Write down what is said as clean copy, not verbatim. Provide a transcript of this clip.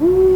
Woo!